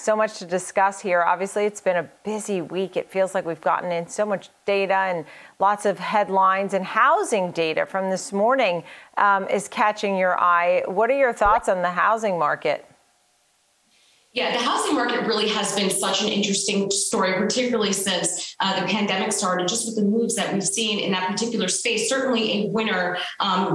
So much to discuss here. Obviously, it's been a busy week. It feels like we've gotten in so much data and lots of headlines, and housing data from this morning is catching your eye. What are your thoughts on the housing market? Yeah, the housing market really has been such an interesting story, particularly since the pandemic started, just with the moves that we've seen in that particular space. Certainly a winner,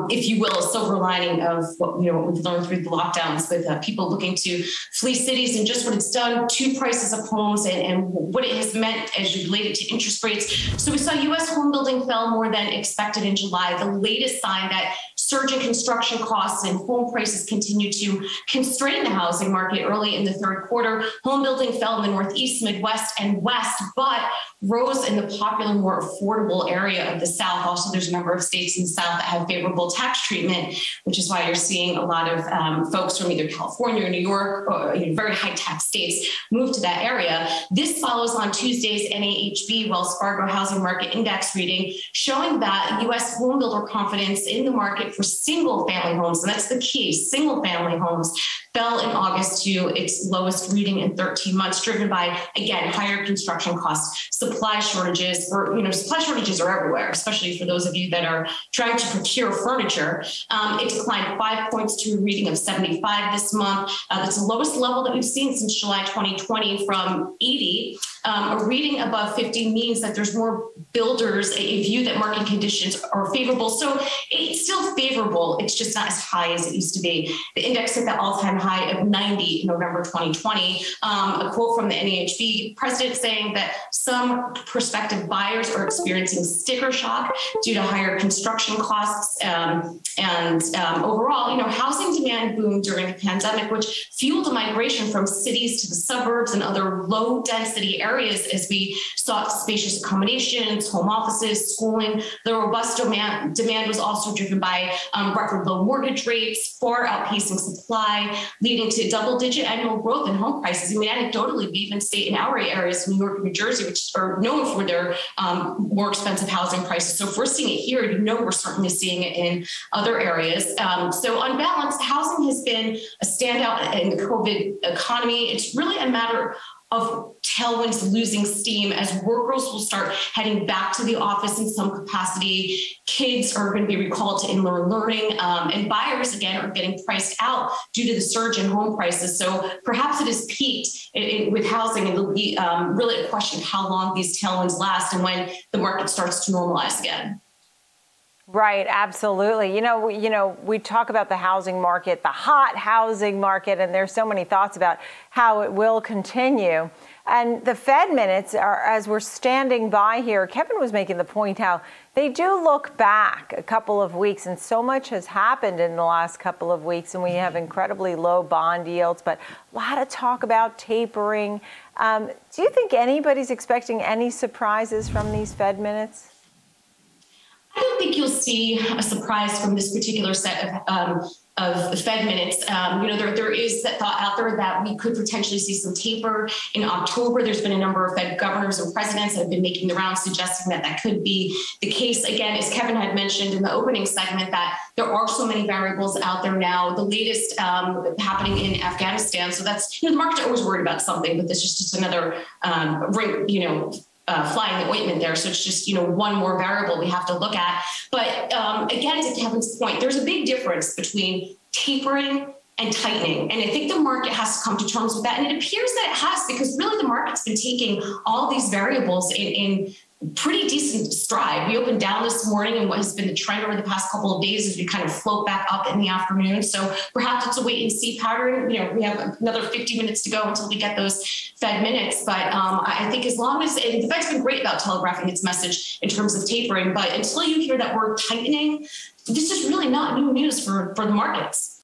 if you will, a silver lining of what we've learned through the lockdowns, with people looking to flee cities, and just what it's done to prices of homes and what it has meant as you relate it to interest rates. So we saw U.S. home building fell more than expected in July, the latest sign that surge in construction costs and home prices continue to constrain the housing market early in the third quarter. Home building fell in the Northeast, Midwest, and West, but rose in the popular, more affordable area of the South. Also, there's a number of states in the South that have favorable tax treatment, which is why you're seeing a lot of folks from either California or New York, or very high tax states, move to that area. This follows on Tuesday's NAHB, Wells Fargo Housing Market Index reading, showing that U.S. home builder confidence in the market for single family homes, and that's the key, single family homes, fell in August to its lowest reading in 13 months, driven by, again, higher construction costs, supply shortages, or, supply shortages are everywhere, especially for those of you that are trying to procure furniture. It declined 5 points to a reading of 75 this month. That's the lowest level that we've seen since July 2020, from 80. A reading above 50 means that there's more builders, a view that market conditions are favorable. So it's still favorable. It's just not as high as it used to be. The index hit the all-time high of 90 in November 2020. A quote from the NAHB president saying that some prospective buyers are experiencing sticker shock due to higher construction costs. Overall, housing demand boomed during the pandemic, which fueled a migration from cities to the suburbs and other low-density areas as we sought spacious accommodations, home offices, schooling. The robust demand was also driven by record low mortgage rates, far outpacing supply, leading to double-digit annual growth in home prices. Anecdotally, we even see in our areas, New York and New Jersey, which are known for their more expensive housing prices. So if we're seeing it here, we're certainly seeing it in other areas. So on balance, housing has been a standout in the COVID economy. It's really a matter of tailwinds losing steam as workers will start heading back to the office in some capacity. Kids are going to be recalled to in-home learning, and buyers, again, are getting priced out due to the surge in home prices. So perhaps it has peaked with housing, and it'll be really a question of how long these tailwinds last and when the market starts to normalize again. Right, absolutely. We talk about the housing market, the hot housing market, and there's so many thoughts about how it will continue. And the Fed minutes are, as we're standing by here, Kevin was making the point how they do look back a couple of weeks, and so much has happened in the last couple of weeks, and we have incredibly low bond yields, but a lot of talk about tapering. Do you think anybody's expecting any surprises from these Fed minutes? I don't think you'll see a surprise from this particular set of Fed minutes. There is that thought out there that we could potentially see some taper in October. There's been a number of Fed governors and presidents that have been making the rounds suggesting that could be the case. Again, as Kevin had mentioned in the opening segment, that there are so many variables out there now, the latest happening in Afghanistan. So that's, the market's always worried about something, but this is just another flying the ointment there. So it's just, one more variable we have to look at. But again, to Kevin's point, there's a big difference between tapering and tightening. And I think the market has to come to terms with that. And it appears that it has, because really the market's been taking all these variables in pretty decent stride. We opened down this morning, and what has been the trend over the past couple of days as we kind of float back up in the afternoon. So perhaps it's a wait and see pattern. We have another 50 minutes to go until we get those Fed minutes. But I think as long as the Fed's been great about telegraphing its message in terms of tapering, but until you hear that word tightening, this is really not new news for the markets.